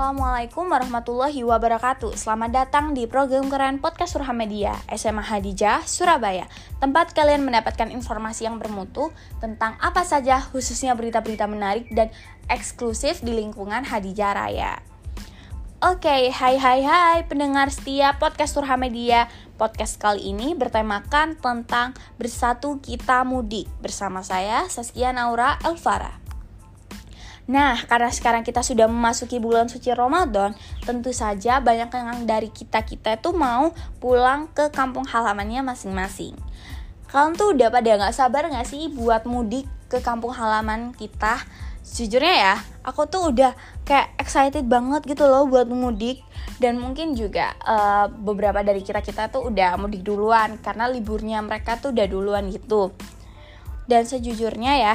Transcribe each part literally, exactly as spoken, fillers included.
Assalamualaikum warahmatullahi wabarakatuh. Selamat datang di program keren podcast Surahmedia S M A Hadijah, Surabaya. Tempat kalian mendapatkan informasi yang bermutu tentang apa saja, khususnya berita-berita menarik dan eksklusif di lingkungan Hadijah Raya. Oke, hai hai hai pendengar setia podcast Surahmedia. Podcast kali ini bertemakan tentang Bersatu Kita Mudik bersama saya Saskia Naura Elfarah. Nah, karena sekarang kita sudah memasuki bulan suci Ramadan, tentu saja banyak yang dari kita-kita itu mau pulang ke kampung halamannya masing-masing. Kalian tuh udah pada gak sabar gak sih buat mudik ke kampung halaman kita? Sejujurnya ya, aku tuh udah kayak excited banget gitu loh buat mudik. Dan mungkin juga uh, beberapa dari kita-kita tuh udah mudik duluan, karena liburnya mereka tuh udah duluan gitu. Dan sejujurnya ya,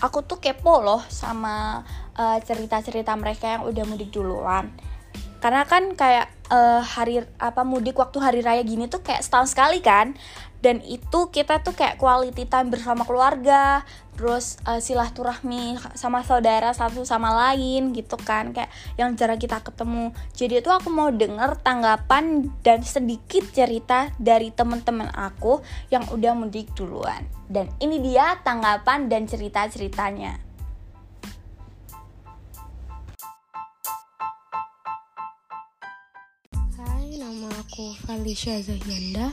aku tuh kepo loh sama uh, cerita-cerita mereka yang udah mudik duluan. Karena kan kayak uh, hari apa mudik waktu hari raya gini tuh kayak setahun sekali kan. Dan itu kita tuh kayak quality time bersama keluarga, terus uh, silaturahmi sama saudara satu sama lain gitu kan, kayak yang jarang kita ketemu. Jadi itu aku mau denger tanggapan dan sedikit cerita dari teman-teman aku yang udah mudik duluan. Dan ini dia tanggapan dan cerita-ceritanya. Aku Farish Zahyanda,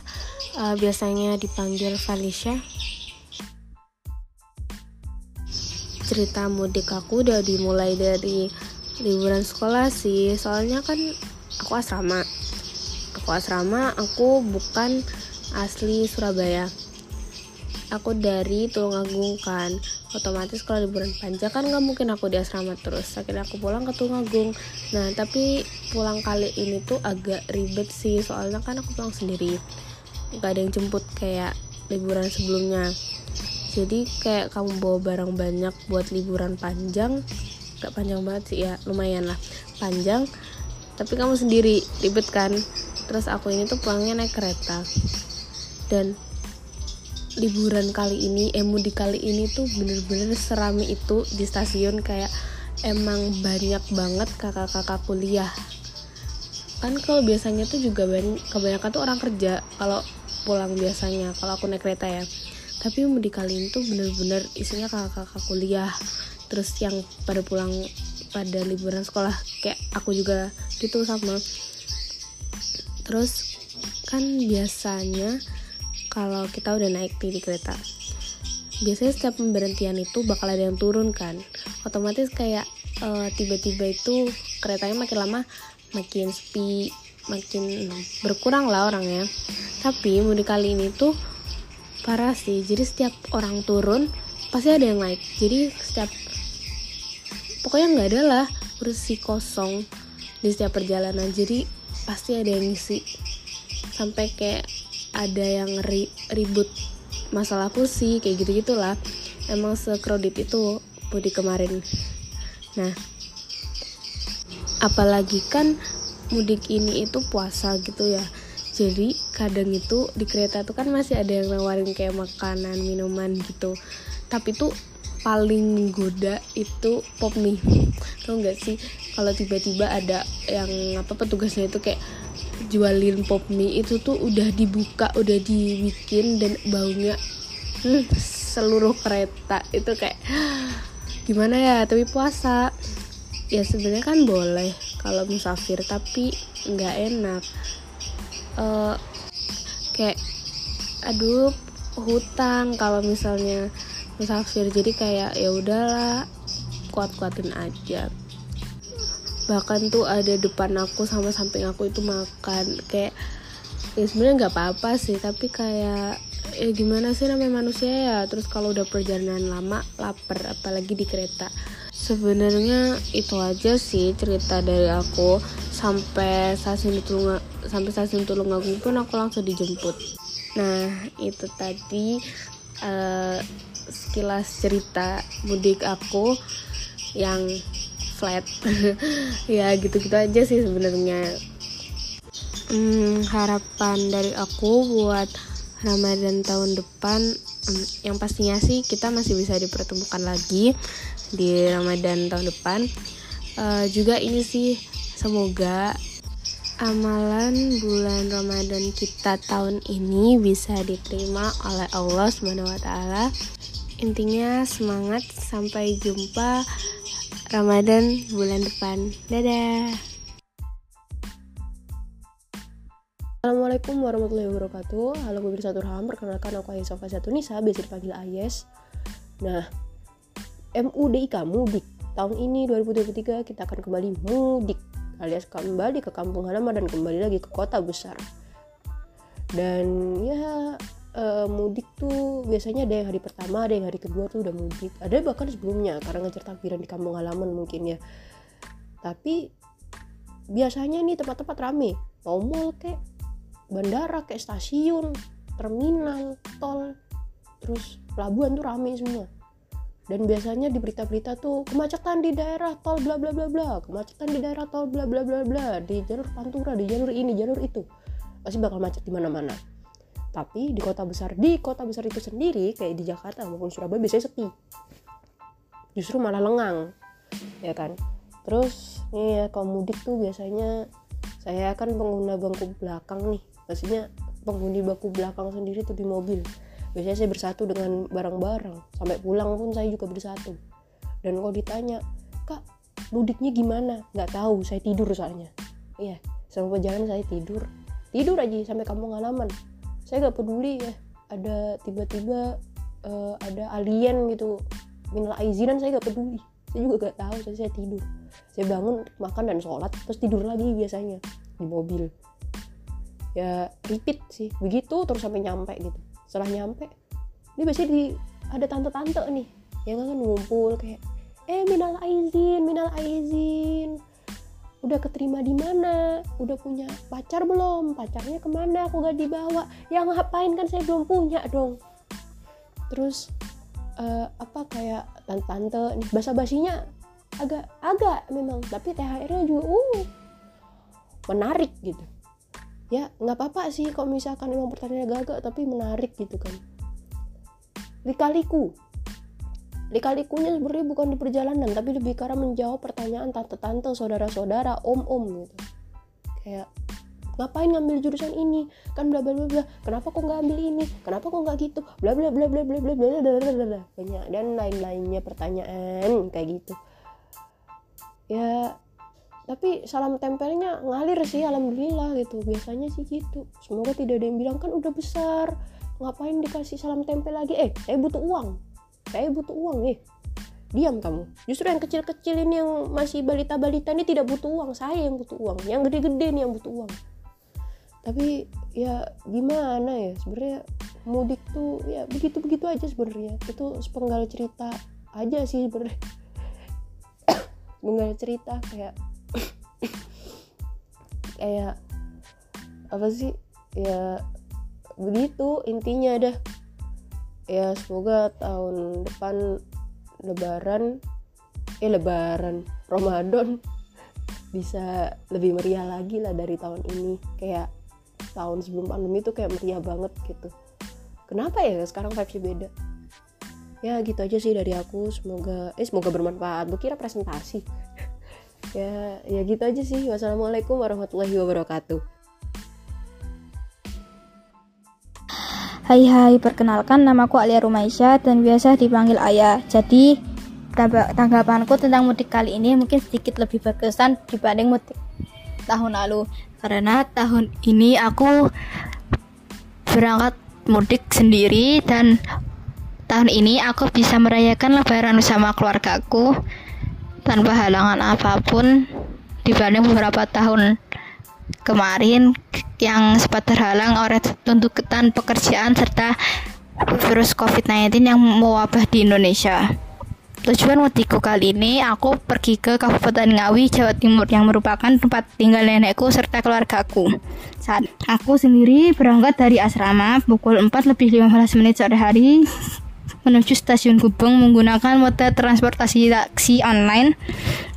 uh, biasanya dipanggil Valisha. Cerita mudik aku udah dimulai dari liburan sekolah sih, soalnya kan aku asrama. Aku asrama, aku bukan asli Surabaya. Aku dari Tulungagung kan, otomatis kalau liburan panjang kan nggak mungkin aku di asrama terus. Akhirnya aku pulang ke Tulungagung. Nah, tapi pulang kali ini tuh agak ribet sih, soalnya kan aku pulang sendiri, nggak ada yang jemput kayak liburan sebelumnya. Jadi kayak kamu bawa barang banyak buat liburan panjang, nggak panjang banget sih ya, lumayan lah panjang, tapi kamu sendiri, ribet kan. Terus aku ini tuh pulangnya naik kereta. Dan liburan kali ini, eh mudik kali ini tuh bener-bener serami itu di stasiun. Kayak emang banyak banget kakak-kakak kuliah. Kan kalau biasanya tuh juga banyak, kebanyakan tuh orang kerja kalau pulang biasanya, kalau aku naik kereta ya. Tapi mudik kali ini tuh bener-bener isinya kakak-kakak kuliah, terus yang pada pulang pada liburan sekolah. Kayak aku juga gitu sama. Terus kan biasanya kalau kita udah naik di kereta, biasanya setiap pemberhentian itu bakal ada yang turun kan. Otomatis kayak e, tiba-tiba itu keretanya makin lama makin sepi, makin berkurang lah orangnya. Tapi mudik kali ini tuh parah sih. Jadi setiap orang turun pasti ada yang naik. Jadi setiap, pokoknya gak ada lah kursi kosong di setiap perjalanan. Jadi pasti ada yang ngisi. Sampai kayak ada yang ri- ribut masalah kursi, kayak gitu-gitulah. Emang se-crowded itu mudik kemarin. Nah, apalagi kan mudik ini itu puasa gitu ya. Jadi kadang itu di kereta tuh kan masih ada yang nawarin kayak makanan, minuman gitu. Tapi tuh paling menggoda itu pop mie. Tau gak sih kalau tiba-tiba ada yang apa petugasnya itu kayak jualin pop mie itu tuh udah dibuka, udah dibikin, dan baunya hmm, seluruh kereta itu kayak gimana ya. Tapi puasa ya sebenarnya kan boleh kalau musafir, tapi nggak enak. Uh, kayak aduh hutang kalau misalnya musafir. Jadi kayak ya udahlah kuat-kuatin aja. Bahkan tuh ada depan aku sama samping aku itu makan. Kayak ya sebenarnya nggak apa-apa sih, tapi kayak ya gimana sih namanya manusia ya. Terus kalau udah perjalanan lama lapar, apalagi di kereta. Sebenarnya itu aja sih cerita dari aku. Sampai stasiun Tulung sampai stasiun Tulungagung pun aku langsung dijemput. Nah, itu tadi uh, sekilas cerita mudik aku yang flat. Ya gitu-gitu aja sih sebenarnya. Hmm, harapan dari aku buat Ramadan tahun depan, hmm, yang pastinya sih kita masih bisa dipertemukan lagi di Ramadan tahun depan. uh, juga ini sih, semoga amalan bulan Ramadan kita tahun ini bisa diterima oleh Allah subhanahu wa taala. Intinya semangat, sampai jumpa Ramadan bulan depan. Dadah. Assalamualaikum warahmatullahi wabarakatuh. Halo pemirsa Turham, perkenalkan aku Ayesofah Zatunisa, biasa dipanggil Ayes. Nah, M U D I K mudik tahun ini dua ribu dua puluh tiga kita akan kembali mudik, alias kembali ke kampung halaman dan kembali lagi ke kota besar. Dan ya, Uh, mudik tuh biasanya ada yang hari pertama, ada yang hari kedua tuh udah mudik, ada bahkan sebelumnya karena ngejar takbiran di kampung halaman mungkin ya. Tapi biasanya nih tempat-tempat rame, mau mall kayak bandara, kayak stasiun, terminal, tol, terus pelabuhan tuh rame semua. Dan biasanya di berita-berita tuh kemacetan di daerah tol bla bla bla bla, kemacetan di daerah tol bla bla bla bla, di jalur pantura, di jalur ini, jalur itu, pasti bakal macet di mana-mana. Tapi di kota besar di kota besar itu sendiri, kayak di Jakarta maupun Surabaya, biasanya sepi, justru malah lengang, ya kan. Terus nih ya, kalau mudik tuh biasanya saya kan pengguna bangku belakang nih, maksudnya penghuni bangku belakang sendiri tuh di mobil, biasanya saya bersatu dengan barang-barang, sampai pulang pun saya juga bersatu. Dan kalau ditanya, kak mudiknya gimana, nggak tahu, saya tidur soalnya. Iya, selama perjalanan saya tidur tidur aja sampai kampung halaman. Saya gak peduli ya, ada tiba-tiba uh, ada alien gitu, minal aizinan, saya gak peduli. Saya juga gak tahu, saya, saya tidur. Saya bangun, makan dan sholat, terus tidur lagi biasanya di mobil. Ya repeat sih, begitu terus sampai nyampe gitu. Setelah nyampe, ini biasanya di, ada tante-tante nih yang kan ngumpul kayak, eh minal aizin, minal aizin. Udah keterima di mana? Udah punya pacar belum? Pacarnya kemana? Aku gak dibawa. Ya ngapain, kan saya belum punya dong. Terus uh, apa kayak tante-tante nih, basa-basinya agak-agak memang, tapi T H R-nya juga uh menarik gitu. Ya nggak apa-apa sih kalau misalkan memang pertanyaannya gagak, tapi menarik gitu kan. Lika-liku. Lika-likunya sebenarnya bukan di perjalanan, tapi lebih karena menjawab pertanyaan tante-tante, saudara-saudara, om-om gitu. Kayak, ngapain ngambil jurusan ini? Kan bla bla bla bla. Kenapa kok nggak ambil ini? Kenapa kok nggak gitu? Bla bla bla bla bla bla bla bla bla bla. Banyak dan lain-lainnya pertanyaan kayak gitu. Ya, tapi salam tempelnya ngalir sih, alhamdulillah gitu. Biasanya sih gitu. Semoga tidak ada yang bilang, kan udah besar, ngapain dikasih salam tempel lagi? Eh, saya butuh uang. Saya butuh uang nih, diam kamu. Justru yang kecil-kecil ini, yang masih balita-balita ini tidak butuh uang, saya yang butuh uang. Yang gede-gede nih yang butuh uang. Tapi ya gimana ya, sebenarnya mudik tuh ya begitu-begitu aja sebenarnya. Itu sepenggal cerita aja sih sebenarnya. Sepenggal cerita kayak kayak apa sih ya, begitu intinya dah. Ya semoga tahun depan lebaran eh lebaran Ramadan bisa lebih meriah lagi lah dari tahun ini. Kayak tahun sebelum pandemi tuh kayak meriah banget gitu. Kenapa ya sekarang vibesnya beda? Ya gitu aja sih dari aku, semoga eh semoga bermanfaat. Gue kira presentasi. ya ya gitu aja sih. Wassalamualaikum warahmatullahi wabarakatuh. Hai hai, perkenalkan namaku Alia Rumaisha dan biasa dipanggil Aya. Jadi tanggapanku tentang mudik kali ini mungkin sedikit lebih berkesan dibanding mudik tahun lalu. Karena tahun ini aku berangkat mudik sendiri dan tahun ini aku bisa merayakan lebaran bersama keluargaku tanpa halangan apapun dibanding beberapa tahun kemarin yang sempat terhalang oleh tuntutan pekerjaan serta virus covid sembilan belas yang mewabah di Indonesia. Tujuan mudikku kali ini, aku pergi ke Kabupaten Ngawi, Jawa Timur, yang merupakan tempat tinggal nenekku serta keluargaku. Saat aku sendiri berangkat dari asrama pukul empat lebih lima belas menit sore hari menuju stasiun Gubeng menggunakan moda transportasi taksi online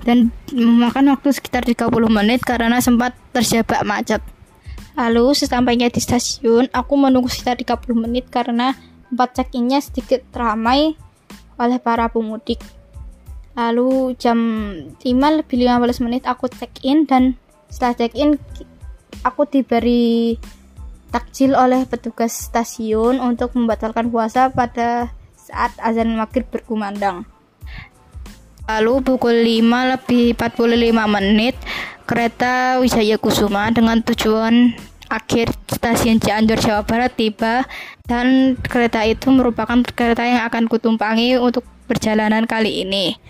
dan memakan waktu sekitar tiga puluh menit karena sempat terjebak macet. Lalu sesampainya di stasiun, aku menunggu sekitar tiga puluh menit karena tempat check-innya sedikit ramai oleh para pemudik. Lalu jam lima lebih lima belas menit aku check in, dan setelah check in aku diberi takjil oleh petugas stasiun untuk membatalkan puasa pada saat azan maghrib berkumandang. Lalu pukul lima lebih empat puluh lima menit kereta Wijaya Kusuma dengan tujuan akhir stasiun Cianjur, Jawa Barat tiba, dan kereta itu merupakan kereta yang akan kutumpangi untuk perjalanan kali ini.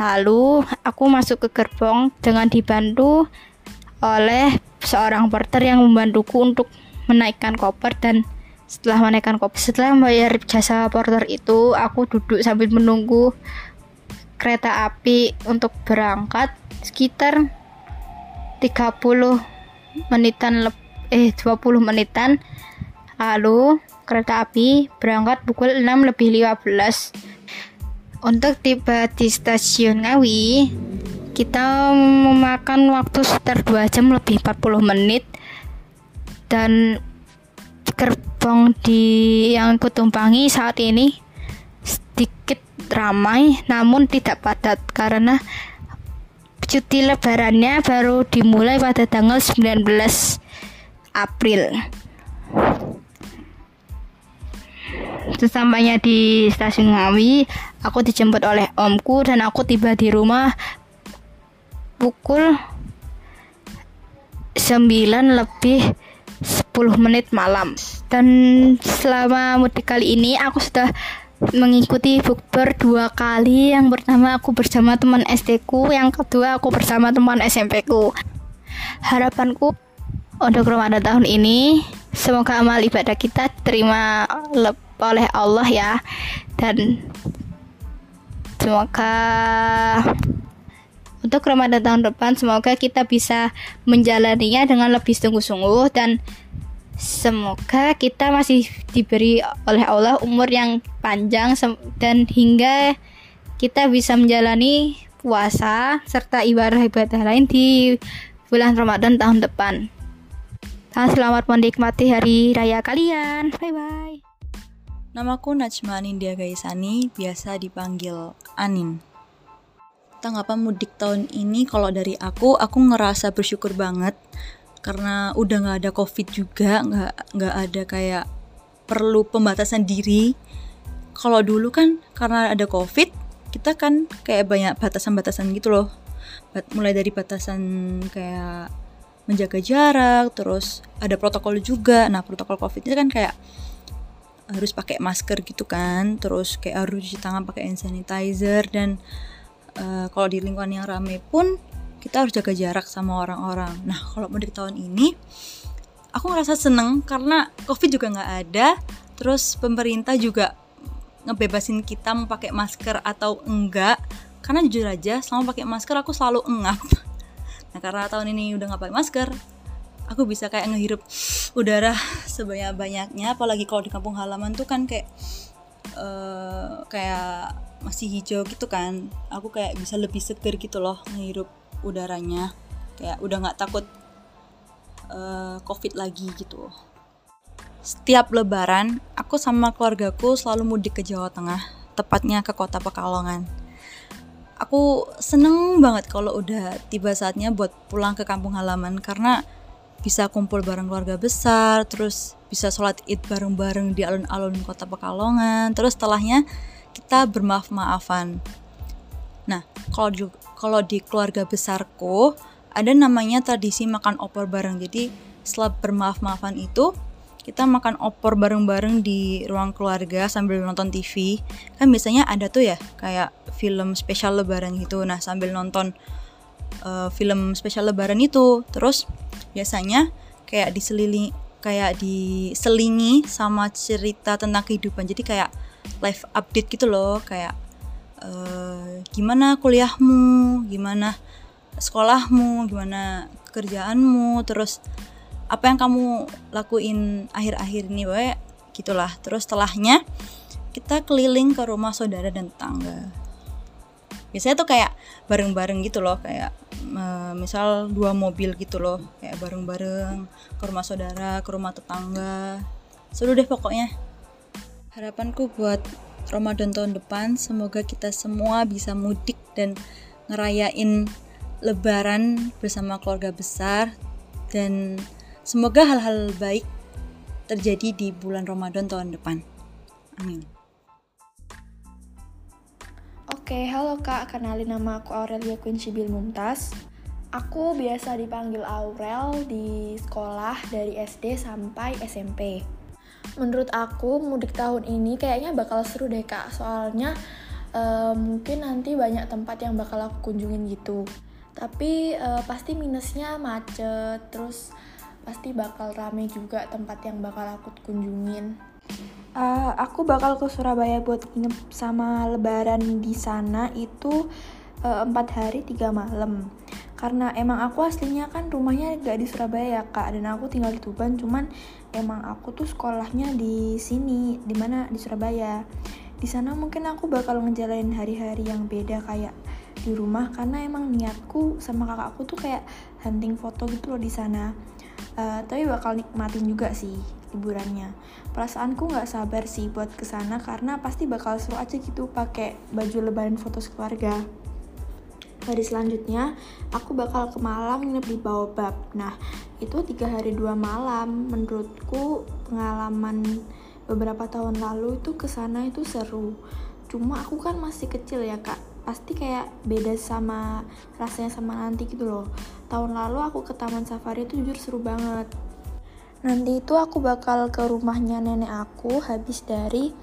Lalu aku masuk ke gerbong dengan dibantu oleh seorang porter yang membantuku untuk menaikkan koper, dan setelah menaikkan koper, setelah membayar jasa porter itu, aku duduk sambil menunggu kereta api untuk berangkat sekitar tiga puluh menitan lebih. Eh, dua puluh menitan. Lalu kereta api berangkat pukul enam lebih lima belas. Untuk tiba di stasiun Ngawi, kita memakan waktu sekitar dua jam lebih empat puluh menit. Dan gerbong di yang kutumpangi saat ini sedikit ramai, namun tidak padat karena cuti lebarannya baru dimulai pada tanggal sembilan belas April. Sesampainya di stasiun Ngawi, aku dijemput oleh omku dan aku tiba di rumah pukul sembilan lebih sepuluh menit malam. Dan selama mudik kali ini aku sudah mengikuti bukber dua kali. Yang pertama aku bersama teman S D ku, yang kedua aku bersama teman S M P ku. Harapanku untuk Ramadan tahun ini, semoga amal ibadah kita diterima oleh Allah ya. Dan semoga untuk Ramadan tahun depan, semoga kita bisa menjalaninya dengan lebih sungguh-sungguh. Dan semoga kita masih diberi oleh Allah umur yang panjang, dan hingga kita bisa menjalani puasa serta ibadah-ibadah lain di bulan Ramadan tahun depan. Selamat menikmati hari raya kalian. Bye-bye. Namaku Najma Anindia Gaisani, biasa dipanggil Anin. Tanggapan mudik tahun ini kalau dari aku, aku ngerasa bersyukur banget karena udah gak ada COVID juga, gak, gak ada kayak perlu pembatasan diri. Kalau dulu kan karena ada COVID, kita kan kayak banyak batasan-batasan gitu loh. Mulai dari batasan kayak menjaga jarak, terus ada protokol juga. Nah, protokol COVID itu kan kayak harus pakai masker gitu kan, terus kayak harus cuci tangan pakai hand sanitizer, dan uh, kalau di lingkungan yang ramai pun kita harus jaga jarak sama orang-orang. Nah, kalau mudik tahun ini aku ngerasa seneng karena COVID juga nggak ada, terus pemerintah juga ngebebasin kita mau pakai masker atau enggak, karena jujur aja selama pakai masker aku selalu engap. Nah, karena tahun ini udah gak pakai masker, aku bisa kayak ngehirup udara sebanyak-banyaknya. Apalagi kalau di kampung halaman tuh kan kayak uh, kayak masih hijau gitu kan, aku kayak bisa lebih seger gitu loh ngehirup udaranya, kayak udah gak takut uh, COVID lagi gitu. Setiap lebaran aku sama keluargaku selalu mudik ke Jawa Tengah, tepatnya ke kota Pekalongan. Aku seneng banget kalau udah tiba saatnya buat pulang ke kampung halaman, karena bisa kumpul bareng keluarga besar, terus bisa sholat id bareng-bareng di alun-alun kota Pekalongan, terus setelahnya kita bermaaf-maafan. Nah, kalau di, kalau di keluarga besarku ada namanya tradisi makan opor bareng. Jadi setelah bermaaf-maafan itu kita makan opor bareng-bareng di ruang keluarga sambil nonton T V. Kan biasanya ada tuh ya kayak film spesial lebaran gitu. Nah, sambil nonton uh, film spesial lebaran itu, terus biasanya kayak diselilingi kayak diselingi sama cerita tentang kehidupan. Jadi kayak live update gitu loh, kayak uh, gimana kuliahmu, gimana sekolahmu, gimana kerjaanmu, terus apa yang kamu lakuin akhir-akhir ini, we, gitulah. Terus setelahnya kita keliling ke rumah saudara dan tetangga. Biasanya tuh kayak bareng-bareng gitu loh, kayak e, misal dua mobil gitu loh, kayak bareng-bareng ke rumah saudara, ke rumah tetangga. Seru deh pokoknya. Harapanku buat Ramadan tahun depan. Semoga kita semua bisa mudik dan ngerayain Lebaran bersama keluarga besar, dan semoga hal-hal baik terjadi di bulan Ramadan tahun depan. Amin. Oke, halo Kak, kenalin nama aku Aurelia Quincybil Mumtaz. Aku biasa dipanggil Aurel di sekolah dari S D sampai S M P. Menurut aku mudik tahun ini kayaknya bakal seru deh Kak, soalnya uh, mungkin nanti banyak tempat yang bakal aku kunjungin gitu. Tapi uh, pasti minusnya macet, terus pasti bakal rame juga tempat yang bakal aku kunjungin. Uh, aku bakal ke Surabaya buat nginep sama lebaran di sana itu uh, empat hari tiga malam. Karena emang aku aslinya kan rumahnya gak di Surabaya Kak, dan aku tinggal di Tuban, cuman emang aku tuh sekolahnya di sini, di mana di Surabaya. Di sana mungkin aku bakal ngejalanin hari-hari yang beda kayak di rumah, karena emang niatku sama kakakku tuh kayak hunting foto gitu loh di sana. Uh, tapi bakal nikmatin juga sih liburannya. Perasaanku nggak sabar sih buat kesana, karena pasti bakal seru aja gitu pakai baju lebaran foto sekeluarga. Hari selanjutnya, aku bakal ke Malang nginep di Baobab. Nah, itu tiga hari dua malam. Menurutku pengalaman beberapa tahun lalu itu kesana itu seru. Cuma aku kan masih kecil ya Kak. Pasti kayak beda sama rasanya sama nanti gitu loh. Tahun lalu aku ke Taman Safari itu jujur seru banget. Nanti itu aku bakal ke rumahnya nenek aku habis dari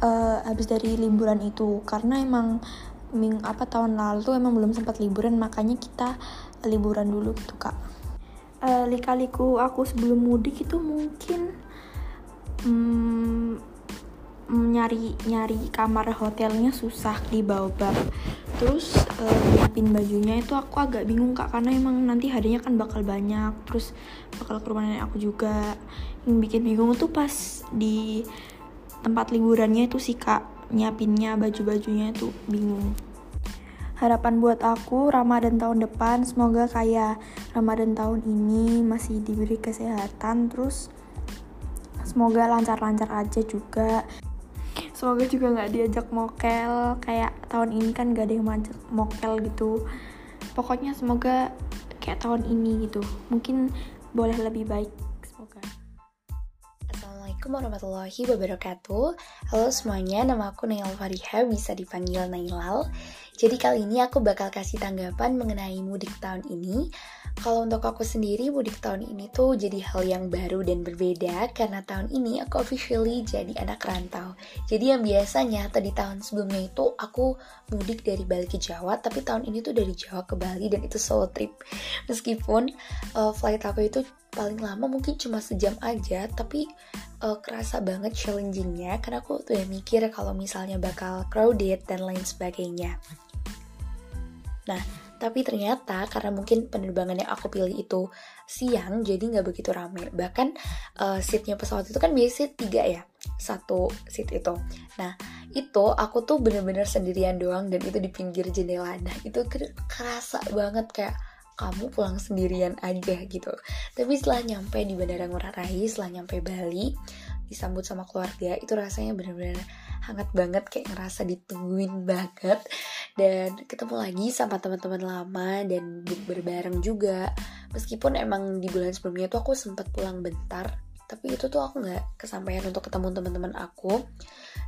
uh, habis dari liburan itu. Karena emang Ming, apa tahun lalu emang belum sempat liburan, makanya kita liburan dulu gitu Kak. E, lika-liku aku sebelum mudik itu mungkin mm, nyari nyari kamar hotelnya susah di Baobab. Terus e, nyiapin bajunya itu aku agak bingung Kak, karena emang nanti harinya kan bakal banyak, terus bakal ke rumah nenek aku juga. Yang bikin bingung tuh pas di tempat liburannya itu sih Kak, nyiapinnya baju-bajunya itu bingung. Harapan buat aku Ramadan tahun depan semoga kayak Ramadan tahun ini masih diberi kesehatan, terus semoga lancar-lancar aja juga. Semoga juga nggak diajak mokel kayak tahun ini kan gak ada yang majak mokel gitu. Pokoknya semoga kayak tahun ini gitu. Mungkin boleh lebih baik semoga. Assalamualaikum warahmatullahi wabarakatuh. Halo semuanya, nama aku Nailal Farihah, bisa dipanggil Nailal. Jadi kali ini aku bakal kasih tanggapan mengenai mudik tahun ini. Kalau untuk aku sendiri, mudik tahun ini tuh jadi hal yang baru dan berbeda, karena tahun ini aku officially jadi anak rantau. Jadi yang biasanya tadi tahun sebelumnya itu aku mudik dari Bali ke Jawa, tapi tahun ini tuh dari Jawa ke Bali, dan itu solo trip. Meskipun uh, flight aku itu paling lama mungkin cuma sejam aja, tapi uh, kerasa banget challengingnya, karena aku udah mikir kalau misalnya bakal crowded dan lain sebagainya. Nah, tapi ternyata karena mungkin penerbangan yang aku pilih itu siang, jadi nggak begitu rame. Bahkan uh, seatnya pesawat itu kan biasanya tiga ya, satu seat itu. Nah, itu aku tuh bener-bener sendirian doang, dan itu di pinggir jendela. Nah, itu kerasa banget kayak kamu pulang sendirian aja gitu. Tapi setelah nyampe di Bandara Ngurah Rai, setelah nyampe Bali, disambut sama keluarga, itu rasanya benar-benar hangat banget, kayak ngerasa ditungguin banget. Dan ketemu lagi sama teman-teman lama dan berbareng juga. Meskipun emang di bulan sebelumnya tuh aku sempat pulang bentar, tapi itu tuh aku nggak kesampaian untuk ketemu teman-teman aku.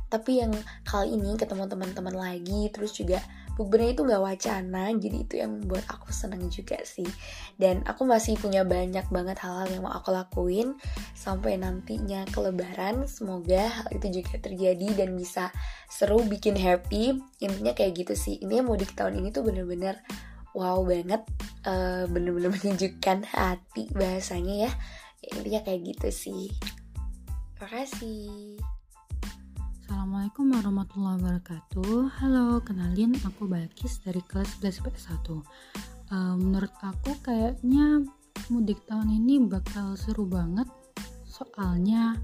Tapi yang kali ini ketemu teman-teman lagi, terus juga bukbernya itu gak wacana, jadi itu yang membuat aku seneng juga sih. Dan aku masih punya banyak banget hal-hal yang mau aku lakuin sampai nantinya ke lebaran. Semoga hal itu juga terjadi dan bisa seru, bikin happy. Intinya kayak gitu sih. Intinya mudik tahun ini tuh bener-bener wow banget, uh, bener-bener menunjukkan hati bahasanya ya. Ya intinya kayak gitu sih. Makasih. Assalamualaikum warahmatullahi wabarakatuh. Halo, kenalin aku Balkis dari kelas sebelas B satu. Uh, menurut aku kayaknya mudik tahun ini bakal seru banget. Soalnya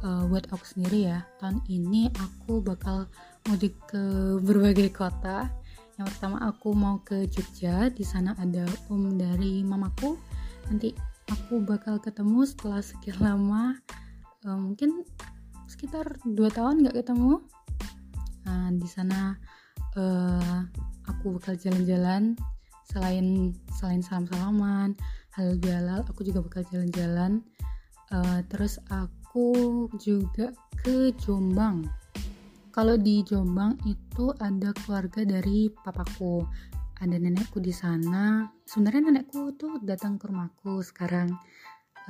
uh, buat aku sendiri ya, tahun ini aku bakal mudik ke berbagai kota. Yang pertama aku mau ke Jogja, di sana ada om dari mamaku. Nanti aku bakal ketemu setelah sekian lama, uh, mungkin sekitar dua tahun gak ketemu. di sana uh, aku bakal jalan-jalan. Selain selain salam-salaman, halal bihalal, aku juga bakal jalan-jalan. Uh, terus aku juga ke Jombang. Kalau di Jombang itu ada keluarga dari papaku, ada nenekku di sana. Sebenarnya nenekku tuh datang ke rumahku sekarang.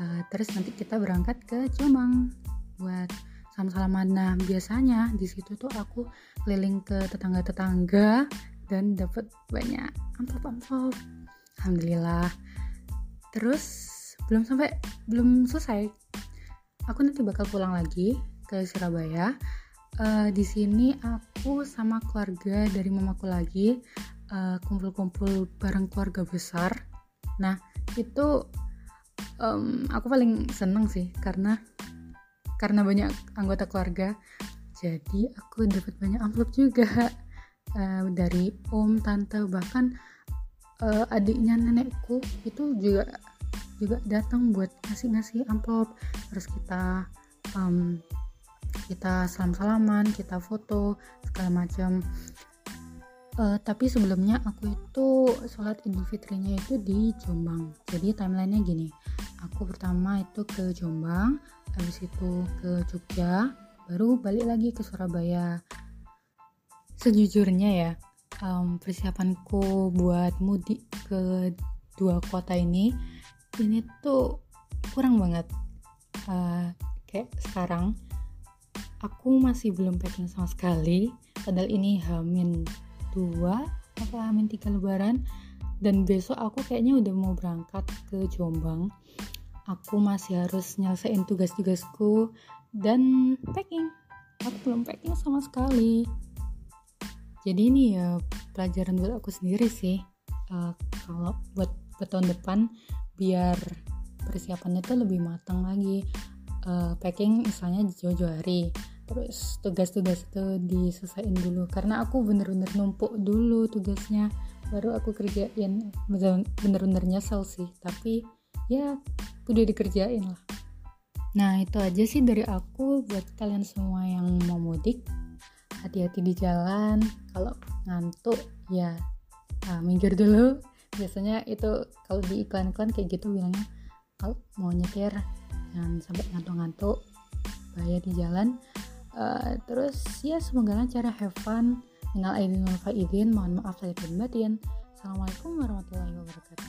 Uh, terus nanti kita berangkat ke Jombang buat salam-salaman. Nah, biasanya di situ tuh aku keliling ke tetangga-tetangga dan dapat banyak amplop-amplop. Alhamdulillah. Terus belum sampai, belum selesai. Aku nanti bakal pulang lagi ke Surabaya. Uh, di sini aku sama keluarga dari mamaku lagi uh, kumpul-kumpul bareng keluarga besar. Nah, itu um, aku paling seneng sih karena karena banyak anggota keluarga. Jadi aku dapat banyak amplop juga uh, dari om, tante, bahkan uh, adiknya nenekku itu juga juga datang buat ngasih-ngasih amplop. Terus kita um, kita salam-salaman, kita foto segala macam. Uh, tapi sebelumnya aku itu sholat Idul Fitrinya itu di Jombang. Jadi timelinenya gini, aku pertama itu ke Jombang, habis itu ke Jogja, baru balik lagi ke Surabaya. Sejujurnya ya, um, persiapanku buat mudik ke dua kota ini ini tuh kurang banget. Uh, kayak sekarang aku masih belum packing sama sekali, padahal ini H minus dua atau H minus tiga lebaran, dan besok aku kayaknya udah mau berangkat ke Jombang. Aku masih harus nyelesain tugas-tugasku dan packing. Aku belum packing sama sekali. Jadi ini ya pelajaran buat aku sendiri sih, uh, kalau buat, buat tahun depan biar persiapannya tuh lebih matang lagi. Uh, packing misalnya jauh-jauh hari, terus tugas-tugas itu diselesain dulu, karena aku bener-bener numpuk dulu tugasnya baru aku kerjain. Bener-bener nyesel sih, tapi ya udah dikerjain lah. Nah, itu aja sih dari aku buat kalian semua yang mau mudik. Hati-hati di jalan, kalau ngantuk ya nah, minggir dulu. Biasanya itu kalau di iklan-iklan kayak gitu bilangnya, kalau mau nyetir jangan sampai ngantuk-ngantuk, bahaya di jalan. Uh, terus ya semoga lancar, have fun. Minal aidin wal faidin, mohon maaf lahir dan batin. Assalamualaikum warahmatullahi wabarakatuh.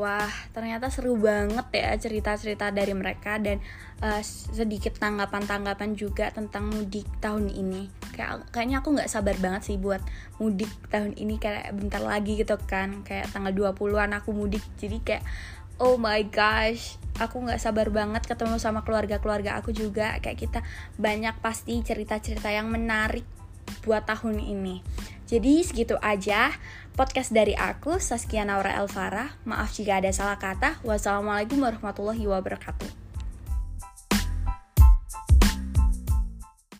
Wah, ternyata seru banget ya cerita-cerita dari mereka, dan uh, sedikit tanggapan-tanggapan juga tentang mudik tahun ini. Kayak, kayaknya aku gak sabar banget sih buat mudik tahun ini, kayak bentar lagi gitu kan, kayak tanggal dua puluhan aku mudik. Jadi kayak oh my gosh, aku gak sabar banget ketemu sama keluarga-keluarga aku juga. Kayak kita banyak pasti cerita-cerita yang menarik buat tahun ini. Jadi segitu aja podcast dari aku, Saskia Naura Elfarah. Maaf jika ada salah kata. Wassalamualaikum warahmatullahi wabarakatuh.